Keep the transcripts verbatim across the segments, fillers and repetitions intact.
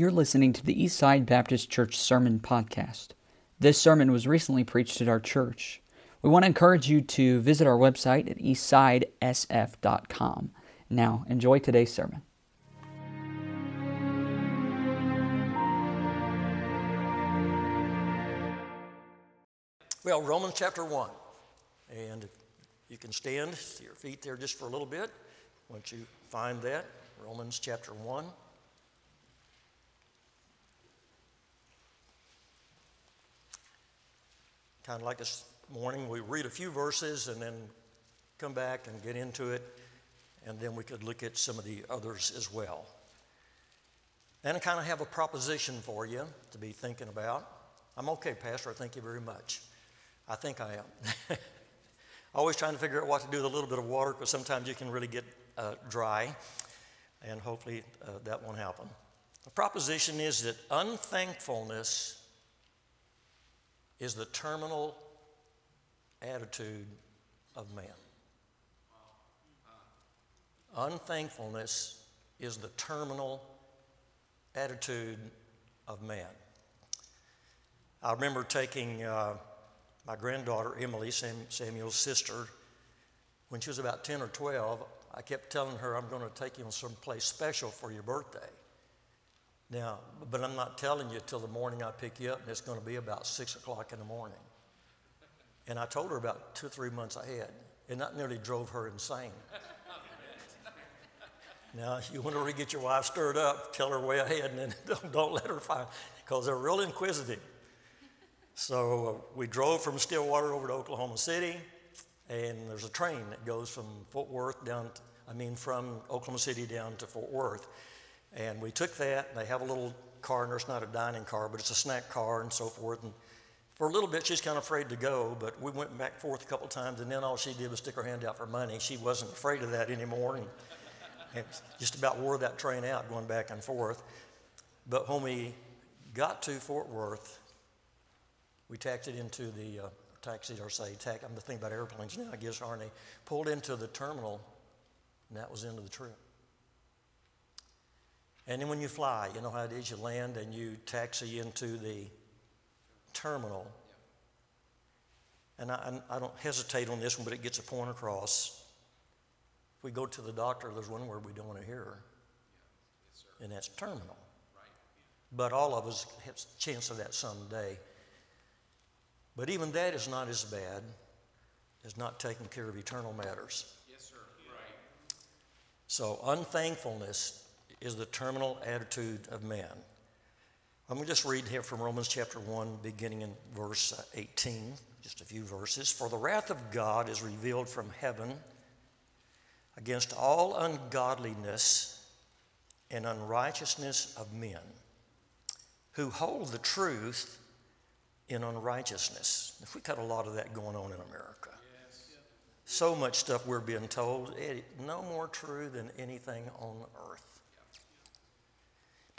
You're listening to the Eastside Baptist Church Sermon Podcast. This sermon was recently preached at our church. We want to encourage you to visit our website at eastside s f dot com. Now, enjoy today's sermon. Well, Romans chapter one, and you can stand to your feet there just for a little bit once you find that. Romans chapter one. Kind of like this morning, we read a few verses and then come back and get into it, and then we could look at some of the others as well. And I kind of have a proposition for you to be thinking about. I'm okay, Pastor, thank you very much. I think I am. Always trying to figure out what to do with a little bit of water, because sometimes you can really get uh, dry, and hopefully uh, that won't happen. The proposition is that unthankfulness is the terminal attitude of man. Unthankfulness is the terminal attitude of man. I remember taking uh, my granddaughter, Emily, Sam, Samuel's sister, when she was about ten or twelve, I kept telling her, I'm going to take you someplace special for your birthday. Now, but I'm not telling you till the morning I pick you up, and it's going to be about six o'clock in the morning. And I told her about two or three months ahead, and that nearly drove her insane. Now, if you want to really get your wife stirred up, tell her way ahead, and then don't, don't let her find, because they're real inquisitive. So uh, we drove from Stillwater over to Oklahoma City, and there's a train that goes from Fort Worth down, to, I mean, from Oklahoma City down to Fort Worth. And we took that, they have a little car, and it's not a dining car, but it's a snack car and so forth. And for a little bit, she's kind of afraid to go, but we went back and forth a couple of times, and then all she did was stick her hand out for money. She wasn't afraid of that anymore, and, and just about wore that train out going back and forth. But when we got to Fort Worth, we taxied into the, uh, taxied or say, tax, I'm thinking about airplanes now, I guess, aren't they? Pulled into the terminal, and that was the end of the trip. And then when you fly, you know how it is, you land and you taxi into the terminal. And I, I don't hesitate on this one, but it gets a point across. If we go to the doctor, there's one word we don't want to hear, and that's terminal. But all of us have a chance of that someday. But even that is not as bad as not taking care of eternal matters. Yes, sir. Right. So unthankfulness is the terminal attitude of man. I'm going to just read here from Romans chapter one, beginning in verse eighteen, just a few verses. For the wrath of God is revealed from heaven against all ungodliness and unrighteousness of men who hold the truth in unrighteousness. If we got a lot of that going on in America. Yes. So much stuff we're being told, it, no more true than anything on earth.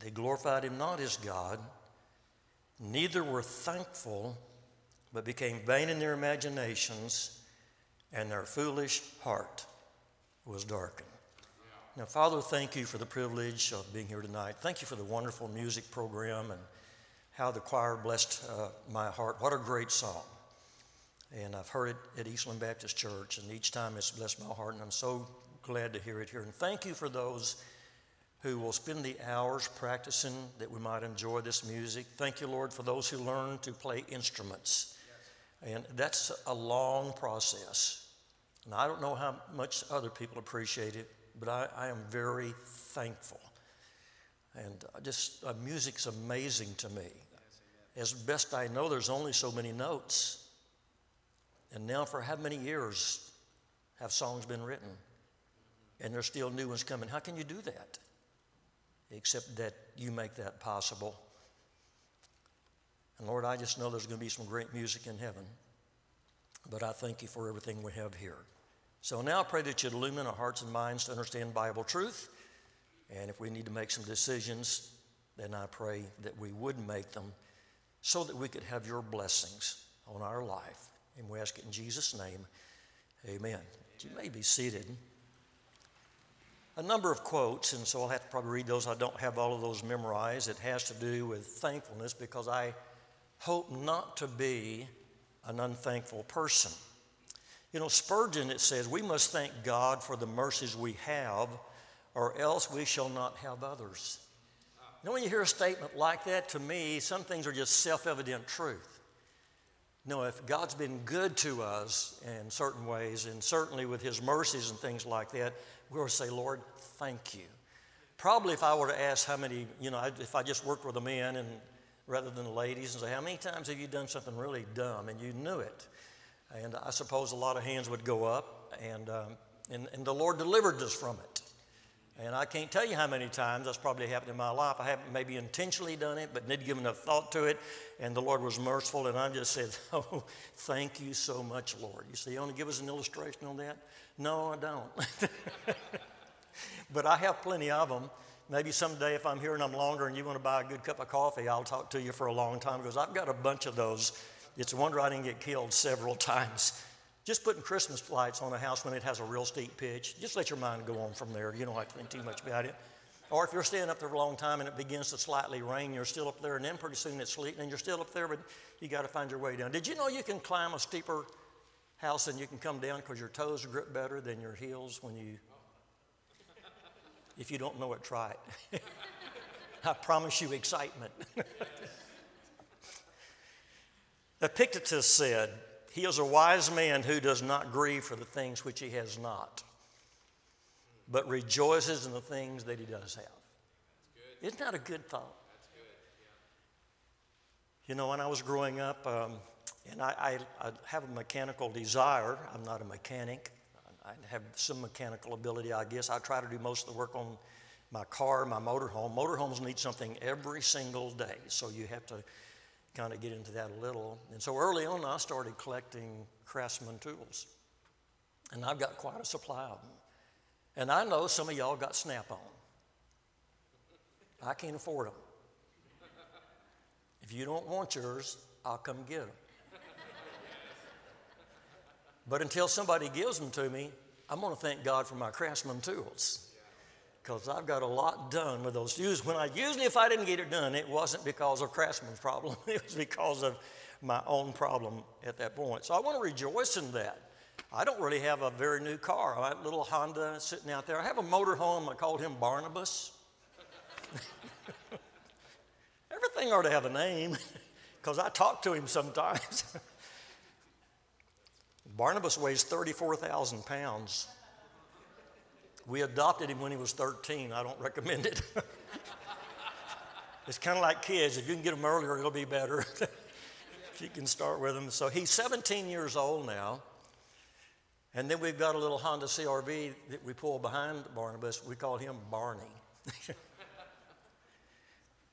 they glorified him not as God, neither were thankful, but became vain in their imaginations, and their foolish heart was darkened. Now, Father, thank you for the privilege of being here tonight. Thank you for the wonderful music program and how the choir blessed uh, my heart. What a great song. And I've heard it at Eastland Baptist Church, and each time it's blessed my heart, and I'm so glad to hear it here. And thank you for those who will spend the hours practicing that we might enjoy this music. Thank you, Lord, for those who learn to play instruments. Yes. And that's a long process. And I don't know how much other people appreciate it, but I, I am very thankful. And I just uh, music's amazing to me. As best I know, there's only so many notes. And now for how many years have songs been written? And there's still new ones coming. How can you do that? Except that you make that possible. And Lord, I just know there's going to be some great music in heaven, but I thank you for everything we have here. So now I pray that you'd illumine our hearts and minds to understand Bible truth. And if we need to make some decisions, then I pray that we would make them so that we could have your blessings on our life. And we ask it in Jesus' name, amen. Amen. You may be seated. A number of quotes, and so I'll have to probably read those. I don't have all of those memorized. It has to do with thankfulness because I hope not to be an unthankful person. You know, Spurgeon, it says, we must thank God for the mercies we have, or else we shall not have others. You know, when you hear a statement like that, to me, some things are just self-evident truth. No, if God's been good to us in certain ways, and certainly with his mercies and things like that, we will say, Lord, thank you. Probably if I were to ask how many, you know, if I just worked with the men and rather than the ladies and say, how many times have you done something really dumb and you knew it? And I suppose a lot of hands would go up, and um, and, and the Lord delivered us from it. And I can't tell you how many times that's probably happened in my life. I haven't maybe intentionally done it, but didn't give enough thought to it. And the Lord was merciful. And I just said, oh, thank you so much, Lord. You say, you want to give us an illustration on that? No, I don't. But I have plenty of them. Maybe someday if I'm here and I'm longer and you want to buy a good cup of coffee, I'll talk to you for a long time because I've got a bunch of those. It's a wonder I didn't get killed several times. Just putting Christmas lights on a house when it has a real steep pitch, just let your mind go on from there. You don't have to think too much about it. Or if you're staying up there a long time and it begins to slightly rain, you're still up there, and then pretty soon it's sleeting, and you're still up there, but you got to find your way down. Did you know you can climb a steeper house and you can come down because your toes grip better than your heels when you... If you don't know it, try it. I promise you excitement. Epictetus said, he is a wise man who does not grieve for the things which he has not, but rejoices in the things that he does have. Isn't that a good thought? That's good. Yeah. You know, when I was growing up, um, and I, I, I have a mechanical desire. I'm not a mechanic. I have some mechanical ability, I guess. I try to do most of the work on my car, my motorhome. Motorhomes need something every single day, so you have to kind of get into that a little. And so early on, I started collecting Craftsman tools. And I've got quite a supply of them. And I know some of y'all got snap-on. I can't afford them. If you don't want yours, I'll come get them. But until somebody gives them to me, I'm going to thank God for my Craftsman tools, because I've got a lot done with those tools. When I usually, if I didn't get it done, it wasn't because of Craftsman's problem. It was because of my own problem at that point. So I want to rejoice in that. I don't really have a very new car. I have a little Honda sitting out there. I have a motorhome. I called him Barnabas. Everything ought to have a name, because I talk to him sometimes. Barnabas weighs thirty-four thousand pounds. We adopted him when he was thirteen. I don't recommend it. It's kind of like kids. If you can get them earlier, it'll be better. If you can start with them. So he's seventeen years old now. And then we've got a little Honda C R V that we pull behind Barnabas. We call him Barney.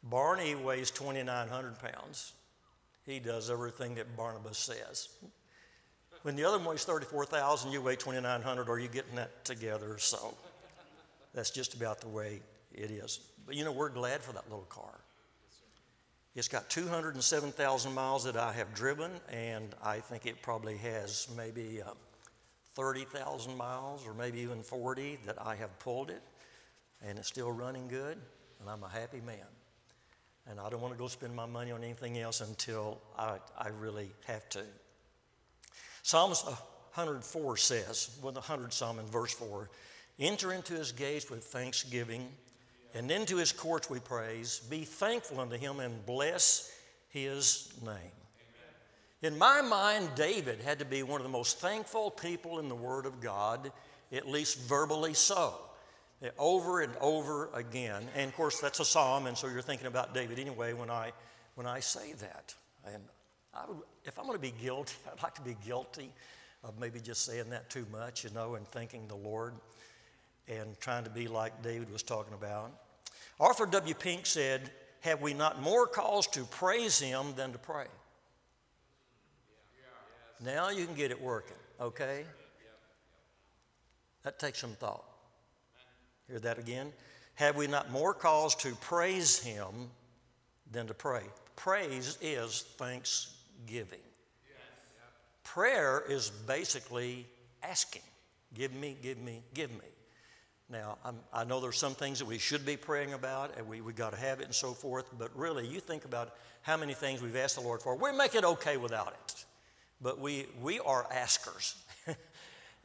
Barney weighs twenty-nine hundred pounds. He does everything that Barnabas says. When the other one weighs thirty-four thousand, you weigh twenty-nine hundred. Are you getting that together? So that's just about the way it is. But, you know, we're glad for that little car. It's got two hundred seven thousand miles that I have driven, and I think it probably has maybe uh, thirty thousand miles or maybe even forty that I have pulled it, and it's still running good, and I'm a happy man. And I don't want to go spend my money on anything else until I, I really have to. Psalms one hundred four says, well, the one hundredth Psalm in verse four, enter into his gates with thanksgiving, and into his courts we praise. Be thankful unto him and bless his name. Amen. In my mind, David had to be one of the most thankful people in the Word of God, at least verbally so, over and over again. And, of course, that's a psalm, and so you're thinking about David anyway when I, when I say that. And I would, if I'm going to be guilty, I'd like to be guilty of maybe just saying that too much, you know, and thanking the Lord and trying to be like David was talking about. Arthur W. Pink said, have we not more cause to praise him than to pray? Now you can get it working, okay? That takes some thought. Hear that again? Have we not more cause to praise him than to pray? Praise is thanksgiving. Prayer is basically asking, give me, give me, give me. Now, I'm, I know there's some things that we should be praying about, and we, we got to have it and so forth, but really, you think about how many things we've asked the Lord for. We make it okay without it, but we we are askers,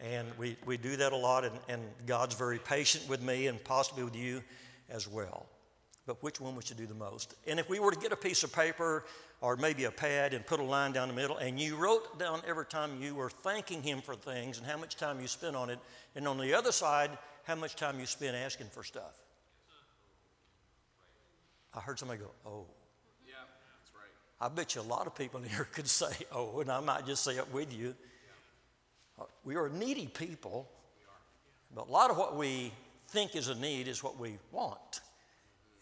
and we, we do that a lot, and, and God's very patient with me and possibly with you as well. But which one we should do the most? And if we were to get a piece of paper or maybe a pad and put a line down the middle, and you wrote down every time you were thanking him for things and how much time you spent on it, and on the other side, how much time you spent asking for stuff. I heard somebody go, oh. Yeah, that's right. I bet you a lot of people here could say, oh, and I might just say it with you. Yeah. We are needy people, we are. Yeah. But a lot of what we think is a need is what we want.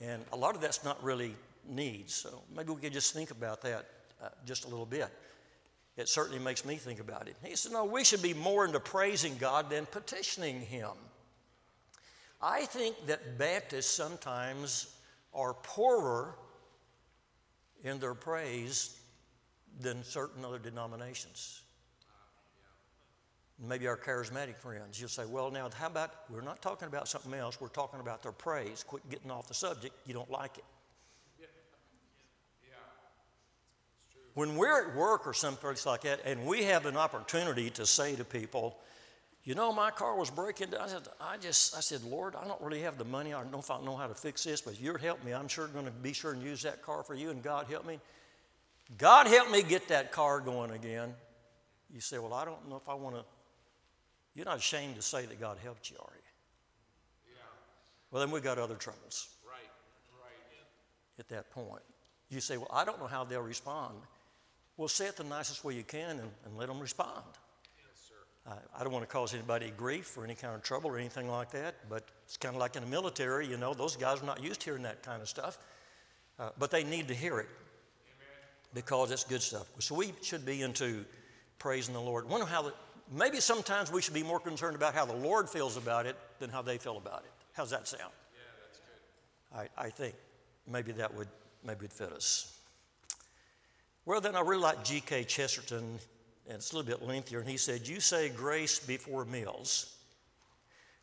And a lot of that's not really needs, so maybe we could just think about that uh, just a little bit. It certainly makes me think about it. He said, no, we should be more into praising God than petitioning him. I think that Baptists sometimes are poorer in their praise than certain other denominations. Maybe our charismatic friends, you'll say, well, now, how about, we're not talking about something else, we're talking about their praise. Quit getting off the subject, you don't like it. Yeah. Yeah. It's true. When we're at work or someplace like that, and we have an opportunity to say to people, you know, my car was breaking down. I said, I just, I said, Lord, I don't really have the money, I don't know if I know how to fix this, but you're helping me. I'm sure going to be sure and use that car for you, and God help me. God help me get that car going again. You say, well, I don't know if I want to. You're not ashamed to say that God helped you, are you? Yeah. Well, then we've got other troubles. Right, right. At that point. You say, well, I don't know how they'll respond. Well, say it the nicest way you can and, and let them respond. Yes, sir. I, I don't want to cause anybody grief or any kind of trouble or anything like that, but it's kind of like in the military, you know, those guys are not used to hearing that kind of stuff, uh, but they need to hear it. Amen. Because it's good stuff. So we should be into praising the Lord. Wonder how the, Maybe sometimes we should be more concerned about how the Lord feels about it than how they feel about it. How's that sound? Yeah, that's good. I, I think maybe that would maybe it fit us. Well, then I really like G K Chesterton, and it's a little bit lengthier, and he said, you say grace before meals.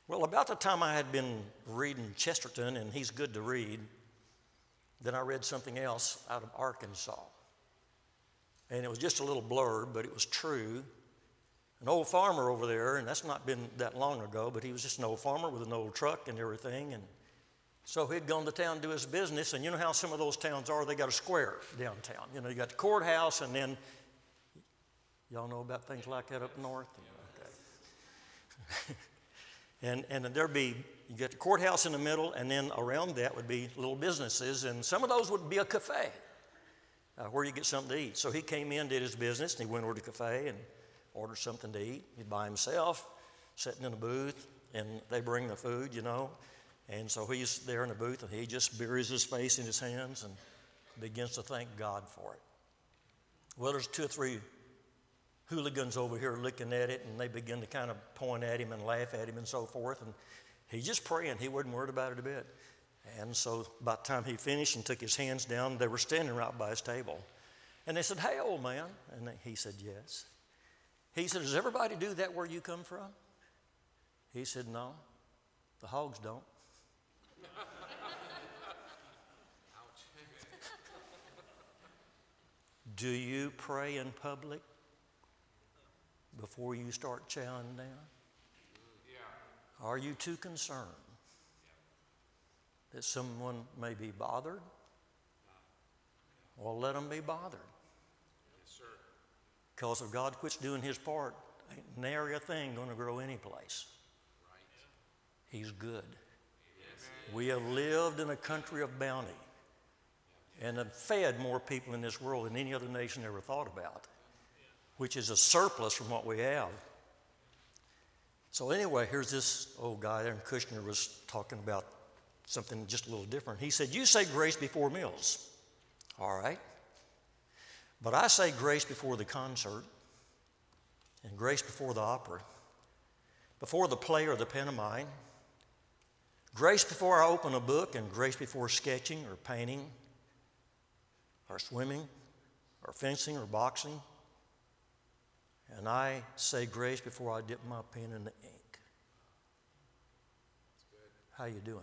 Well, about the time I had been reading Chesterton, and he's good to read, then I read something else out of Arkansas. And it was just a little blurb, but it was true. An old farmer over there, and that's not been that long ago, but he was just an old farmer with an old truck and everything. And so he'd gone to town to do his business, and you know how some of those towns are, they got a square downtown. You know, you got the courthouse, and then, y'all know about things like that up north? Okay. and and there'd be, you got the courthouse in the middle, and then around that would be little businesses, and some of those would be a cafe uh, where you get something to eat. So he came in, did his business, and he went over to the cafe, and order something to eat. He'd by himself, sitting in a booth, and they bring the food, you know. And so he's there in the booth, and he just buries his face in his hands and begins to thank God for it. Well, there's two or three hooligans over here looking at it, and they begin to kind of point at him and laugh at him and so forth. And he's just praying. He wasn't worried about it a bit. And so by the time he finished and took his hands down, they were standing right by his table. And they said, hey, old man. And he said, yes. He said, does everybody do that where you come from? He said, no, the hogs don't. Do you pray in public before you start chowing down? Yeah. Are you too concerned that someone may be bothered? Well, let them be bothered. Because if God quits doing his part, ain't nary a thing going to grow any place. He's good. Yes. We have lived in a country of bounty and have fed more people in this world than any other nation ever thought about, which is a surplus from what we have. So anyway, here's this old guy there, and Kushner was talking about something just a little different. He said, you say grace before meals. All right. But I say grace before the concert and grace before the opera, before the play or the pantomime, grace before I open a book and grace before sketching or painting or swimming or fencing or boxing. And I say grace before I dip my pen in the ink. How you doing?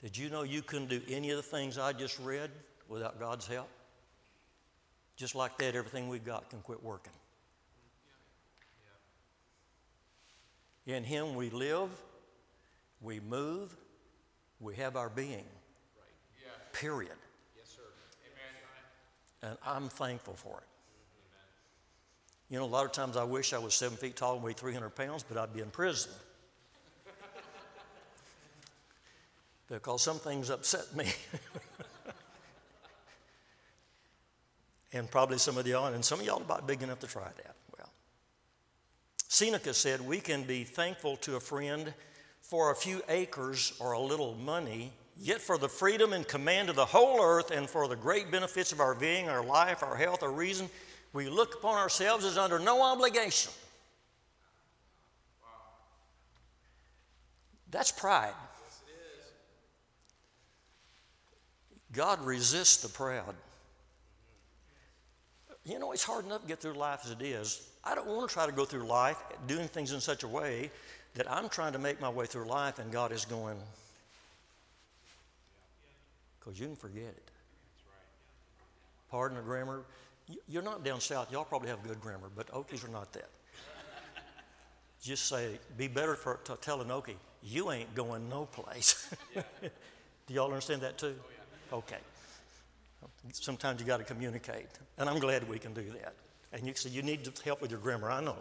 Did you know you couldn't do any of the things I just read without God's help? Just like that, everything we've got can quit working. In Him we live, we move, we have our being. Right. Yeah. Period. Yes, sir. Amen. And I'm thankful for it. Amen. You know, a lot of times I wish I was seven feet tall and weighed three hundred pounds, but I'd be in prison. Because some things upset me. And probably some of y'all, and some of y'all about big enough to try that. Well, Seneca said, we can be thankful to a friend for a few acres or a little money, yet for the freedom and command of the whole earth and for the great benefits of our being, our life, our health, our reason, we look upon ourselves as under no obligation. Wow. That's pride. Yes, it is. God resists the proud. You know, it's hard enough to get through life as it is. I don't want to try to go through life doing things in such a way that I'm trying to make my way through life and God is going, because you can forget it. Pardon the grammar. You're not down south. Y'all probably have good grammar, but Okies are not that. Just say, be better for to tell an Okie, you ain't going no place. Do y'all understand that too? Okay. Sometimes you got to communicate, and I'm glad we can do that. And you say, you need help with your grammar, I know.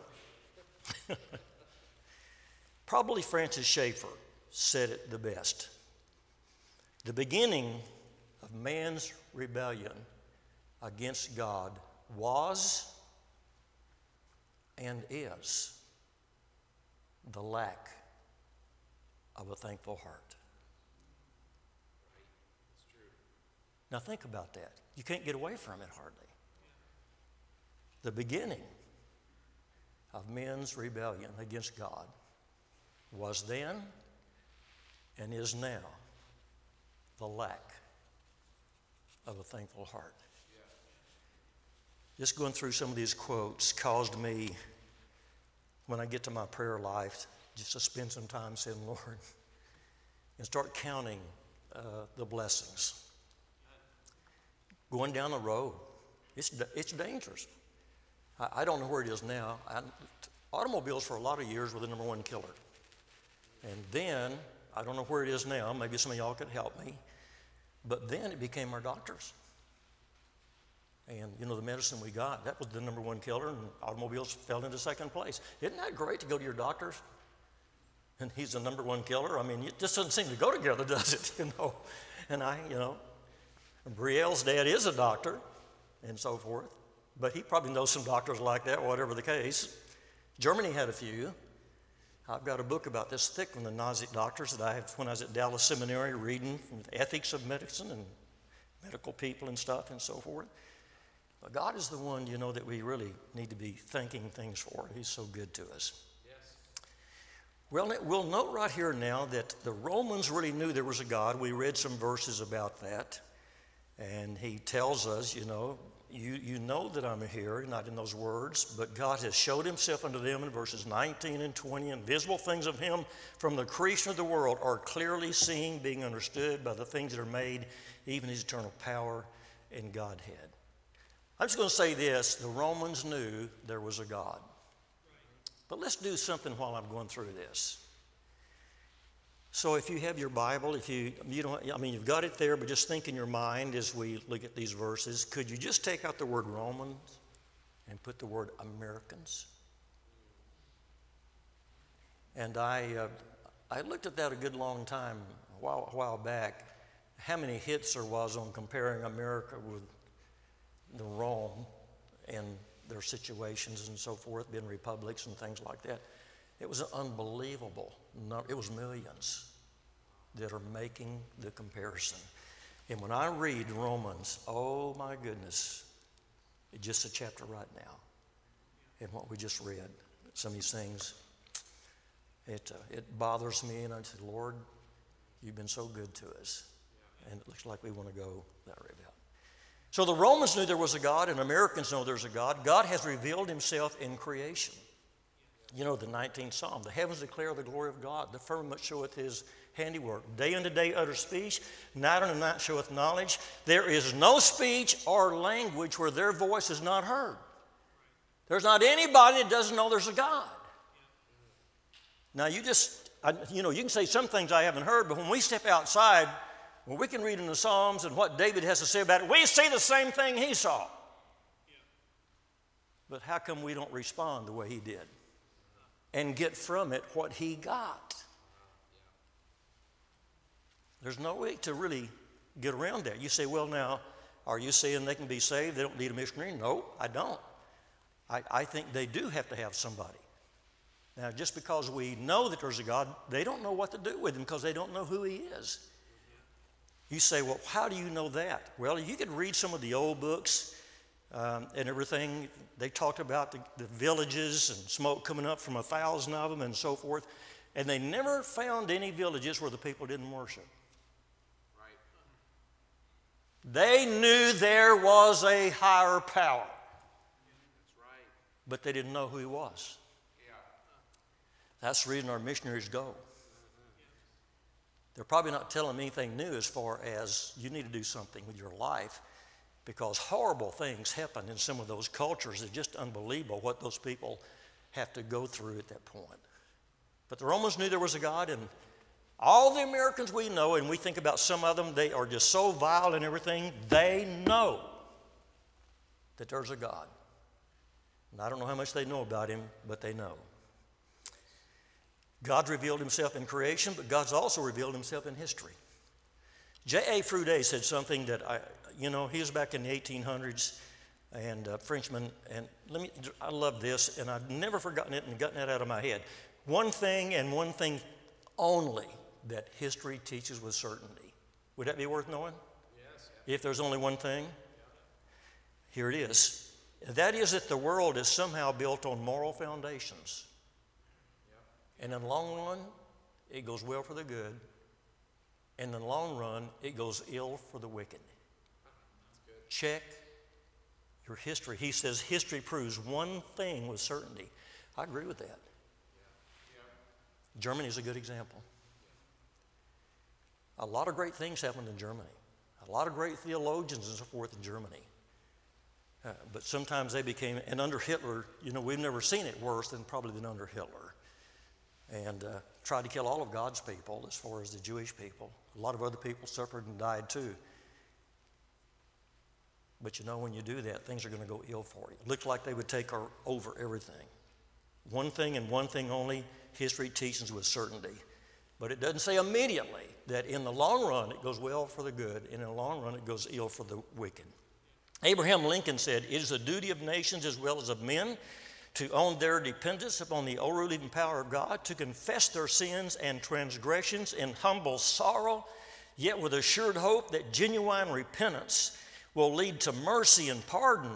Probably Francis Schaeffer said it the best. The beginning of man's rebellion against God was and is the lack of a thankful heart. Now think about that. You can't get away from it hardly. The beginning of men's rebellion against God was then and is now the lack of a thankful heart. Just going through some of these quotes caused me, when I get to my prayer life, just to spend some time saying, Lord, and start counting uh, the blessings. Going down the road, it's it's dangerous. I, I don't know where it is now. I, automobiles for a lot of years were the number one killer. And then, I don't know where it is now, maybe some of y'all could help me, but then it became our doctors. And you know, the medicine we got, that was the number one killer, and automobiles fell into second place. Isn't that great to go to your doctors? And he's the number one killer? I mean, it just doesn't seem to go together, does it? You know, and I, you know, Brielle's dad is a doctor and so forth, but he probably knows some doctors like that, whatever the case. Germany had a few. I've got a book about this thick from the Nazi doctors that I had when I was at Dallas Seminary reading from the ethics of medicine and medical people and stuff and so forth. But God is the one, you know, that we really need to be thanking things for. He's so good to us. Well, we'll note right here now that the Romans really knew there was a God. We read some verses about that. And he tells us, you know, you, you know that I'm here, not in those words, but God has showed himself unto them in verses nineteen and twenty. Invisible things of him from the creation of the world are clearly seen, being understood by the things that are made, even his eternal power and Godhead. I'm just going to say this, the Romans knew there was a God. But let's do something while I'm going through this. So if you have your Bible, if you, you don't, I mean, you've got it there, but just think in your mind as we look at these verses, could you just take out the word Romans and put the word Americans? And I, uh, I looked at that a good long time, a while, a while back, how many hits there was on comparing America with the Rome and their situations and so forth, being republics and things like that. It was unbelievable. It was millions. that are making the comparison. And when I read Romans, oh my goodness, it's just a chapter right now. And what we just read, some of these things, it uh, it bothers me. And I say, Lord, you've been so good to us. And it looks like we want to go that route. So the Romans knew there was a God, and Americans know there's a God. God has revealed himself in creation. You know, the nineteenth Psalm, the heavens declare the glory of God. The firmament showeth his handiwork. Day unto day utter speech. Night unto night showeth knowledge. There is no speech or language where their voice is not heard. There's not anybody that doesn't know there's a God. Now, you just, I, you know, you can say some things I haven't heard, but when we step outside, well, we can read in the Psalms and what David has to say about it. We see the same thing he saw. Yeah. But how come we don't respond the way he did and get from it what he got? There's no way to really get around that. You say, well, now, are you saying they can be saved? They don't need a missionary? No, I don't. I, I think they do have to have somebody. Now, just because we know that there's a God, they don't know what to do with him because they don't know who he is. You say, well, how do you know that? Well, you could read some of the old books um, and everything. They talked about the, the villages and smoke coming up from a thousand of them and so forth. And they never found any villages where the people didn't worship. Right. They knew there was a higher power. Yeah, that's right. But they didn't know who he was. Yeah. That's the reason our missionaries go. They're probably not telling me anything new as far as you need to do something with your life, because horrible things happen in some of those cultures. It's just unbelievable what those people have to go through at that point. But the Romans knew there was a God, and all the Americans we know, and we think about some of them, they are just so vile and everything, they know that there's a God. And I don't know how much they know about him, but they know. God revealed himself in creation, but God's also revealed himself in history. J A Froude said something that I, you know, he was back in the eighteen hundreds and a Frenchman, and let me, I love this, and I've never forgotten it and gotten it out of my head. One thing and one thing only that history teaches with certainty. Would that be worth knowing? Yes. If there's only one thing? Here it is. That is that the world is somehow built on moral foundations. And in the long run, it goes well for the good. And in the long run, it goes ill for the wicked. Check your history. He says history proves one thing with certainty. I agree with that. Yeah. Yeah. Germany is a good example. A lot of great things happened in Germany. A lot of great theologians and so forth in Germany. Uh, but sometimes they became, and under Hitler, you know, we've never seen it worse than probably than under Hitler. And uh, tried to kill all of God's people as far as the Jewish people. A lot of other people suffered and died too. But you know, when you do that, things are going to go ill for you. It looked like they would take over everything. One thing and one thing only, history teaches with certainty. But it doesn't say immediately that in the long run it goes well for the good, and in the long run it goes ill for the wicked. Abraham Lincoln said, "It is the duty of nations as well as of men to own their dependence upon the overruling power of God, to confess their sins and transgressions in humble sorrow, yet with assured hope that genuine repentance will lead to mercy and pardon,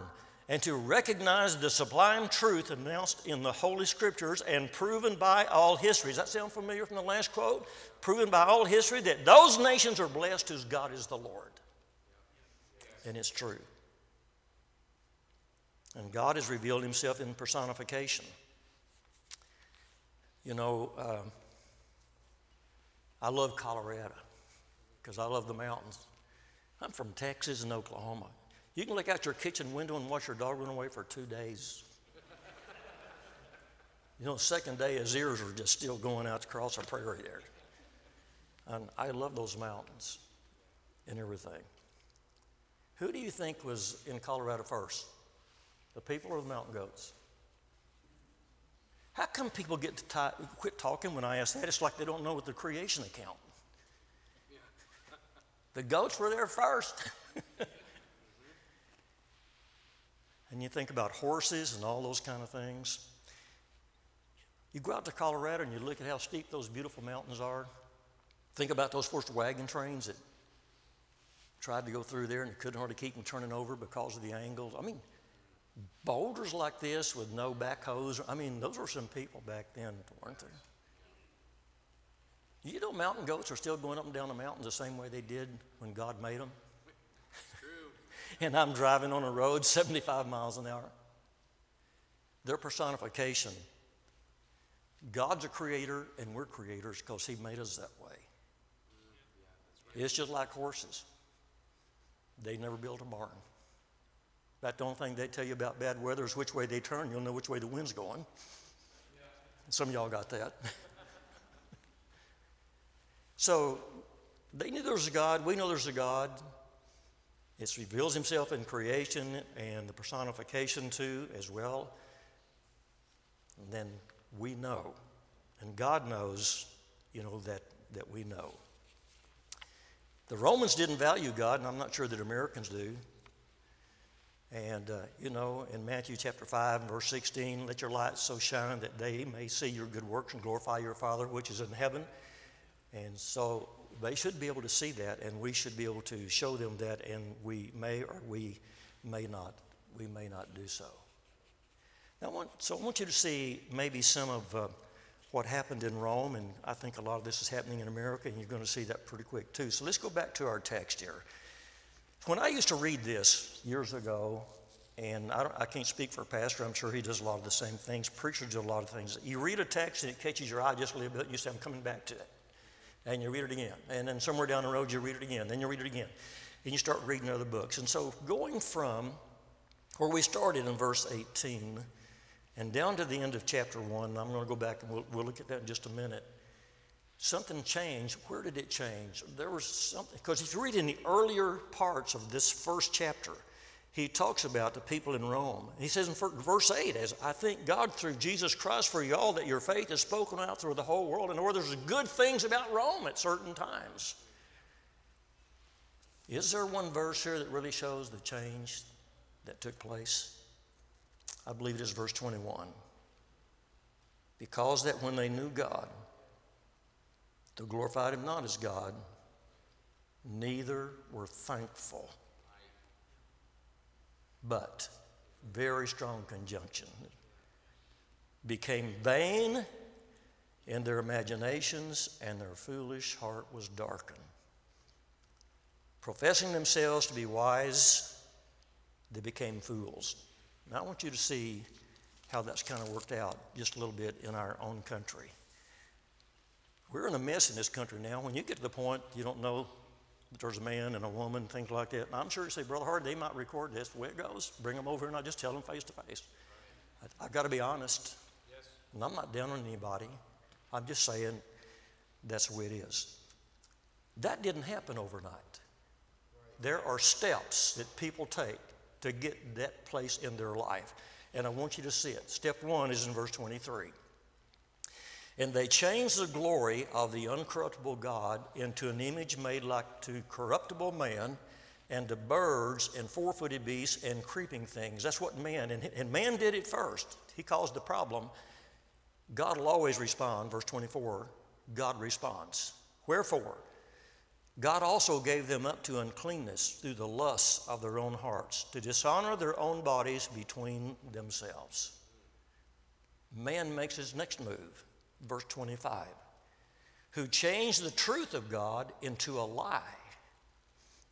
and to recognize the sublime truth announced in the Holy Scriptures and proven by all history." Does that sound familiar from the last quote? Proven by all history that those nations are blessed whose God is the Lord. And it's true. And God has revealed himself in personification. You know, um, I love Colorado because I love the mountains. I'm from Texas and Oklahoma. You can look out your kitchen window and watch your dog run away for two days. You know, the second day his ears are just still going out across the prairie there. And I love those mountains and everything. Who do you think was in Colorado first? The people or the mountain goats? How come people get to tie, quit talking when I ask that? It's like they don't know what the creation account. Yeah. The goats were there first. Mm-hmm. And you think about horses and all those kind of things. You go out to Colorado and you look at how steep those beautiful mountains are. Think about those first wagon trains that tried to go through there and couldn't hardly keep them turning over because of the angles. I mean, boulders like this with no backhoes. I mean, those were some people back then, weren't there? You know, mountain goats are still going up and down the mountains the same way they did when God made them. True. And I'm driving on a road seventy-five miles an hour. Their personification. God's a creator and we're creators because he made us that way. Yeah, right. It's just like horses. They never built a barn. That's the only thing they tell you about bad weather is which way they turn. You'll know which way the wind's going. Yeah. Some of y'all got that. So they knew there was a God. We know there's a God. It reveals himself in creation and the personification too as well. And then we know. And God knows, you know, that, that we know. The Romans didn't value God, and I'm not sure that Americans do. And, uh, you know, in Matthew chapter five, verse sixteen, let your light so shine that they may see your good works and glorify your Father which is in heaven. And so they should be able to see that, and we should be able to show them that, and we may or we may not, we may not do so. Now, I want, so I want you to see maybe some of uh, what happened in Rome, and I think a lot of this is happening in America, and you're going to see that pretty quick too. So let's go back to our text here. When I used to read this years ago, and I, don't, I can't speak for a pastor. I'm sure he does a lot of the same things. Preachers do a lot of things. You read a text, and it catches your eye just a little bit, and you say, I'm coming back to it. And you read it again. And then somewhere down the road, you read it again. Then you read it again. And you start reading other books. And so going from where we started in verse eighteen and down to the end of chapter one, I'm going to go back and we'll, we'll look at that in just a minute. Something changed. Where did it change? There was something. Because if you read in the earlier parts of this first chapter, he talks about the people in Rome. He says in verse eight, as I thank God through Jesus Christ for you all that your faith is spoken out through the whole world, and or there's good things about Rome at certain times. Is there one verse here that really shows the change that took place? I believe it is verse twenty-one. Because that when they knew God, they glorified him not as God, neither were thankful. But, very strong conjunction, became vain in their imaginations, and their foolish heart was darkened. Professing themselves to be wise, they became fools. Now, I want you to see how that's kind of worked out just a little bit in our own country. We're in a mess in this country now. When you get to the point you don't know that there's a man and a woman, things like that. And I'm sure you say, Brother Hard, they might record this. The way it goes, bring them over and I just tell them face to face. I've got to be honest. Yes. And I'm not down on anybody. I'm just saying that's the way it is. That didn't happen overnight. Right. There are steps that people take to get that place in their life. And I want you to see it. Step one is in verse twenty-three. And they changed the glory of the uncorruptible God into an image made like to corruptible man and to birds and four-footed beasts and creeping things. That's what man, and, and man did it first. He caused the problem. God will always respond. Verse twenty-four, God responds. Wherefore, God also gave them up to uncleanness through the lusts of their own hearts, to dishonor their own bodies between themselves. Man makes his next move. Verse twenty-five, who changed the truth of God into a lie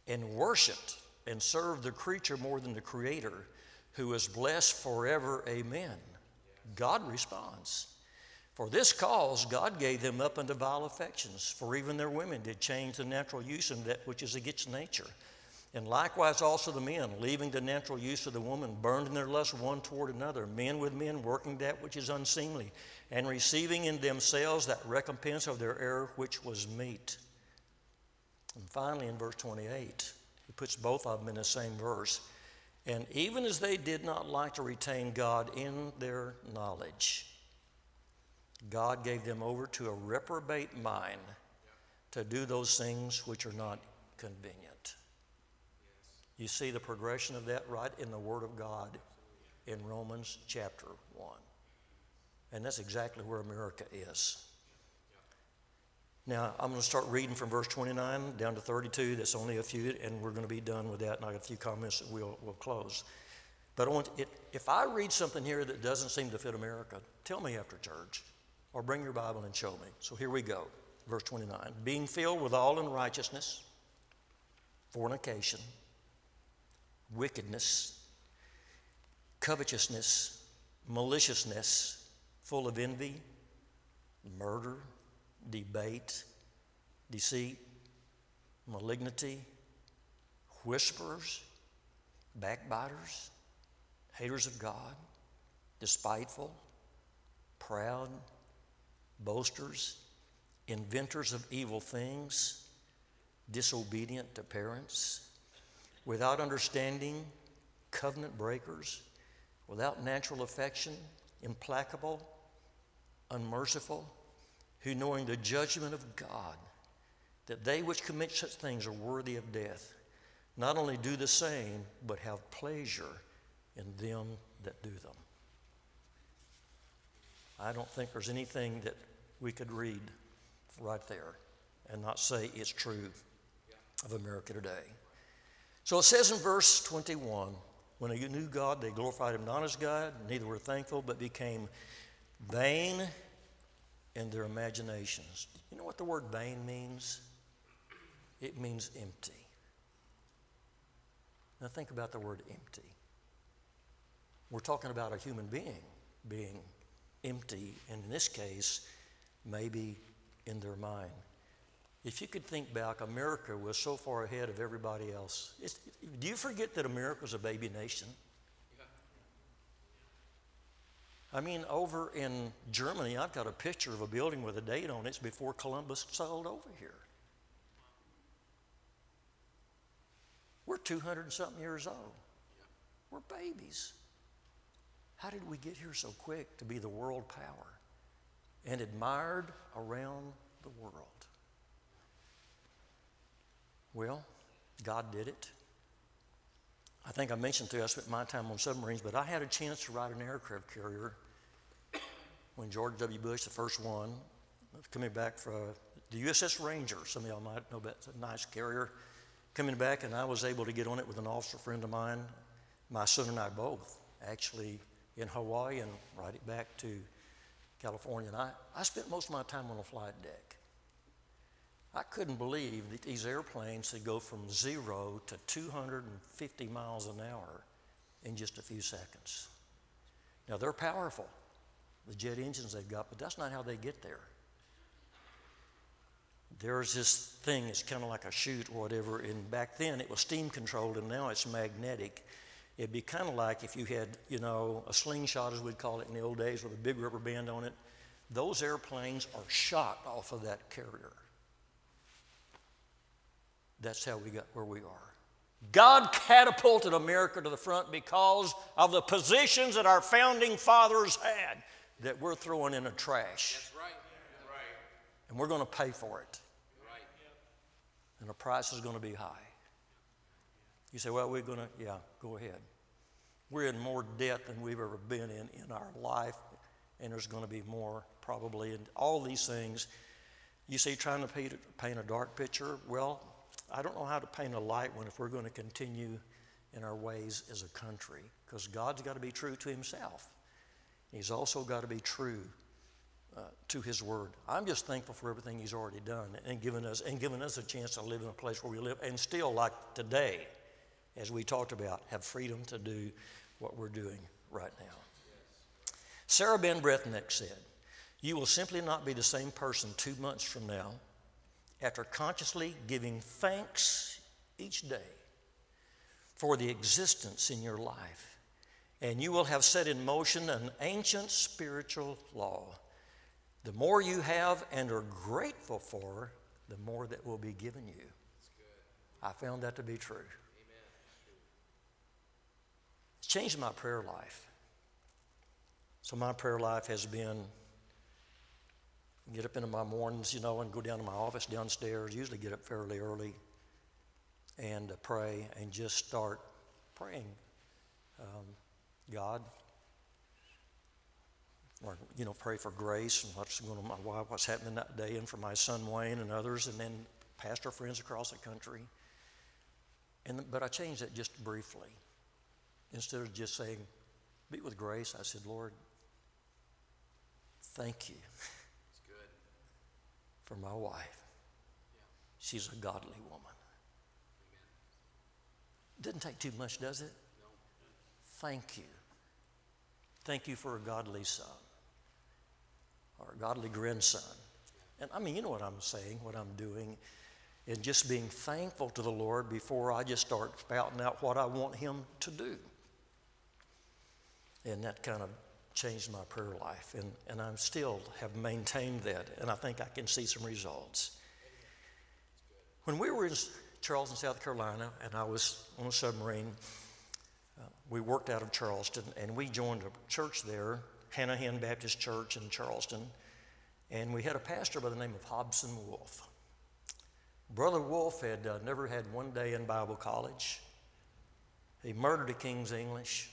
and worshiped and served the creature more than the creator, who is blessed forever, amen. God responds. For this cause God gave them up unto vile affections, for even their women did change the natural use of that which is against nature. And likewise also the men, leaving the natural use of the woman, burned in their lust one toward another, men with men working that which is unseemly, and receiving in themselves that recompense of their error which was meet. And finally in verse twenty-eight, he puts both of them in the same verse. And even as they did not like to retain God in their knowledge, God gave them over to a reprobate mind to do those things which are not convenient. You see the progression of that right in the Word of God in Romans chapter one. And that's exactly where America is. Now, I'm going to start reading from verse twenty-nine down to thirty-two. That's only a few, and we're going to be done with that, and I got a few comments that we'll, we'll close. But I want it, if I read something here that doesn't seem to fit America, tell me after church, or bring your Bible and show me. So here we go, verse twenty-nine. Being filled with all unrighteousness, fornication, wickedness, covetousness, maliciousness, full of envy, murder, debate, deceit, malignity, whisperers, backbiters, haters of God, despiteful, proud, boasters, inventors of evil things, disobedient to parents, without understanding, covenant breakers, without natural affection, implacable, unmerciful, who knowing the judgment of God, that they which commit such things are worthy of death, not only do the same, but have pleasure in them that do them. I don't think there's anything that we could read right there and not say it's true of America today. So it says in verse twenty-one, when they knew God, they glorified him not as God, neither were thankful, but became vain in their imaginations. You know what the word vain means? It means empty. Now think about the word empty. We're talking about a human being being empty, and in this case, maybe in their mind. If you could think back, America was so far ahead of everybody else. It's, do you forget that America's a baby nation? I mean, over in Germany, I've got a picture of a building with a date on it. It's before Columbus sailed over here. We're two hundred and something years old. We're babies. How did we get here so quick to be the world power and admired around the world? Well, God did it. I think I mentioned to you, I spent my time on submarines, but I had a chance to ride an aircraft carrier when George W. Bush, the first one, was coming back from the U S S Ranger. Some of y'all might know that's a nice carrier. Coming back, and I was able to get on it with an officer friend of mine, my son and I both, actually in Hawaii, and ride it back to California. And I, I spent most of my time on the flight deck. I couldn't believe that these airplanes could go from zero to two hundred fifty miles an hour in just a few seconds. Now, they're powerful, the jet engines they've got, but that's not how they get there. There's this thing, it's kind of like a chute or whatever, and back then it was steam controlled, and now it's magnetic. It'd be kind of like if you had, you know, a slingshot, as we'd call it in the old days, with a big rubber band on it. Those airplanes are shot off of that carrier. That's how we got where we are. God catapulted America to the front because of the positions that our founding fathers had that we're throwing in the trash. That's right. That's right. And we're going to pay for it. Right. And the price is going to be high. You say, well, we're going to, yeah, go ahead. We're in more debt than we've ever been in in our life, and there's going to be more probably. And all these things, you see, trying to paint, paint a dark picture, well, I don't know how to paint a light one if we're going to continue in our ways as a country, because God's got to be true to himself. He's also got to be true uh, to his word. I'm just thankful for everything he's already done and given us and given us a chance to live in a place where we live and still, like today, as we talked about, have freedom to do what we're doing right now. Yes. Sarah Ben Bretnick said, "You will simply not be the same person two months from now after consciously giving thanks each day for the existence in your life, and you will have set in motion an ancient spiritual law. The more you have and are grateful for, the more that will be given you." I found that to be true. Amen. It's changed my prayer life. So my prayer life has been, get up into my mornings, you know, and go down to my office downstairs, usually get up fairly early, and pray and just start praying. Um, God, or, you know, pray for grace and what's going on with my wife, what's happening that day, and for my son Wayne and others, and then pastor friends across the country. And but I changed that just briefly. Instead of just saying, "Be with grace," I said, "Lord, thank you." That's good. For my wife. Yeah. She's a godly woman. Amen. Doesn't take too much, does it? No. Thank you. Thank you for a godly son or a godly grandson. And I mean, you know what I'm saying, what I'm doing, and just being thankful to the Lord before I just start spouting out what I want Him to do. And that kind of changed my prayer life, and, and I still have maintained that, and I think I can see some results. When we were in Charleston, South Carolina, and I was on a submarine, uh, we worked out of Charleston, and we joined a church there, Hanahan Baptist Church in Charleston, and we had a pastor by the name of Hobson Wolfe. Brother Wolfe had uh, never had one day in Bible college. He murdered a King's English.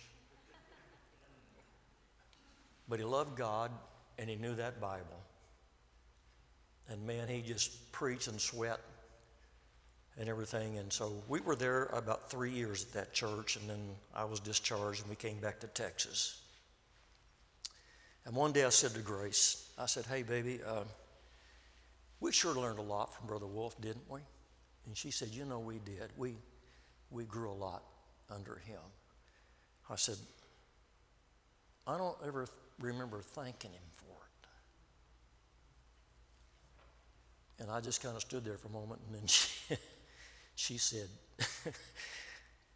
But he loved God, and he knew that Bible. And man, he just preached and sweat and everything. And so we were there about three years at that church, and then I was discharged, and we came back to Texas. And one day I said to Grace, I said, "Hey, baby, uh, we sure learned a lot from Brother Wolfe, didn't we?" And she said, "You know, we did. We, we grew a lot under him." I said, "I don't ever th- remember thanking him for it." And I just kind of stood there for a moment, and then she, she said,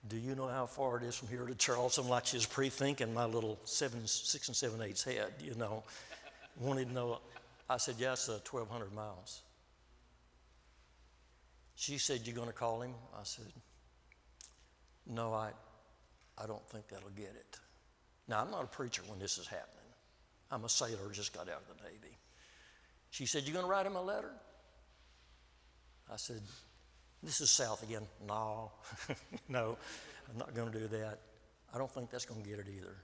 "Do you know how far it is from here to Charleston?" Like she's pre-thinking my little seven, six and seven eighths head, you know. Wanted to know. I said, "Yeah, it's uh, twelve hundred miles. She said, "You going to call him?" I said, "No, I, I don't think that'll get it." Now, I'm not a preacher when this is happening. I'm a sailor, just got out of the Navy. She said, "You going to write him a letter?" I said, "This is South again." No, no, I'm not going to do that. I don't think that's going to get it either.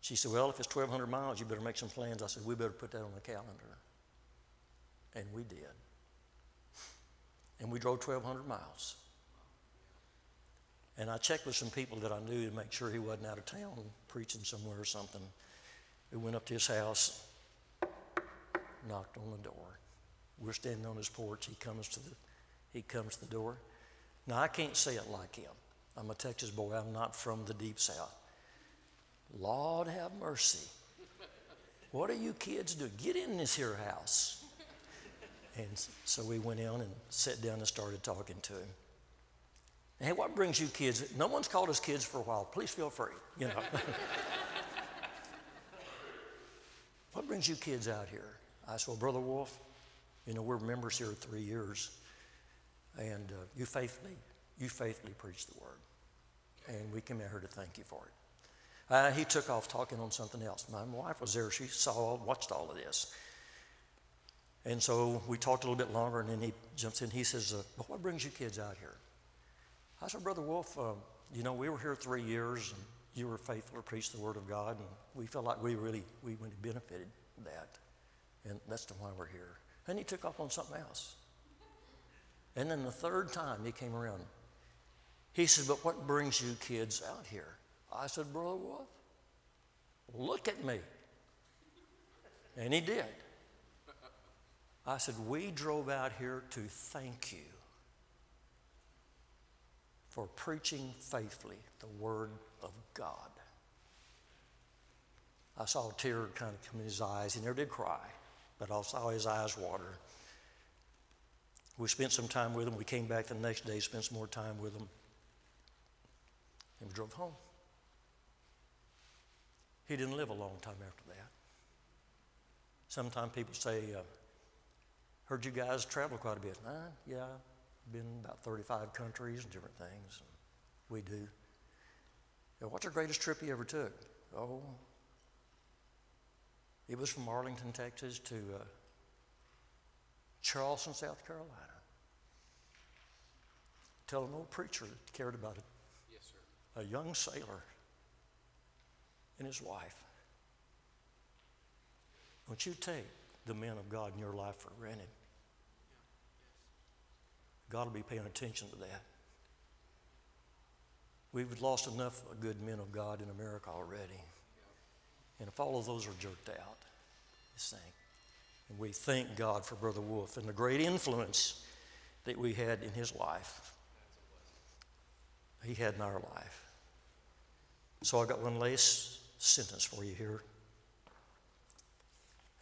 She said, "Well, if it's twelve hundred miles, you better make some plans." I said, "We better put that on the calendar." And we did. And we drove twelve hundred miles. And I checked with some people that I knew to make sure he wasn't out of town preaching somewhere or something. We went up to his house, knocked on the door. We're standing on his porch. He comes to the, he comes to the door. Now, I can't say it like him. I'm a Texas boy. I'm not from the Deep South. Lord have mercy. What are you kids doing? Get in this here house. And so we went in and sat down and started talking to him. Hey, what brings you kids? No one's called us kids for a while. Please feel free, you know. What brings you kids out here? I said, "Well, Brother Wolfe, you know, we're members here three years, and uh, you faithfully, you faithfully preached the word, and we came out here to thank you for it." Uh, he took off talking on something else. My wife was there. She saw, watched all of this. And so we talked a little bit longer, and then he jumps in. He says, uh, "But what brings you kids out here?" I said, "Brother Wolfe, uh, you know, we were here three years, and you were faithful to preach the Word of God, and we felt like we really, we really benefited that, and that's why we're here." And he took off on something else. And then the third time he came around, he said, "But what brings you kids out here?" I said, "Brother Wolfe, look at me." And he did. I said, "We drove out here to thank you for preaching faithfully the Word of God." I saw a tear kind of come in his eyes. He never did cry, but I saw his eyes water. We spent some time with him. We came back the next day, spent some more time with him, and we drove home. He didn't live a long time after that. Sometimes people say, uh, "Heard you guys travel quite a bit." Uh, yeah. Been in about thirty-five countries and different things. We do. Now, what's the greatest trip he ever took? Oh, it was from Arlington, Texas to uh, Charleston, South Carolina. Tell an old preacher that cared about it. Yes, sir. A young sailor and his wife. Don't you take the men of God in your life for granted. God will be paying attention to that. We've lost enough good men of God in America already. And if all of those are jerked out, this thing. And we thank God for Brother Wolfe and the great influence that we had in his life. He had in our life. So I got one last sentence for you here.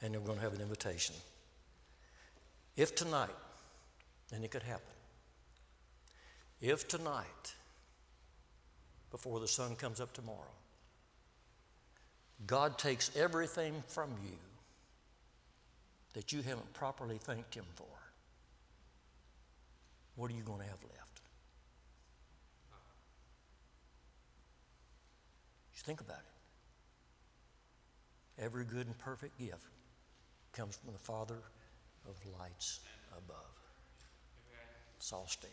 And we're going to have an invitation. If tonight, and it could happen, if tonight, before the sun comes up tomorrow, God takes everything from you that you haven't properly thanked Him for, what are you going to have left? Just think about it. Every good and perfect gift comes from the Father of lights above. Let's all stand.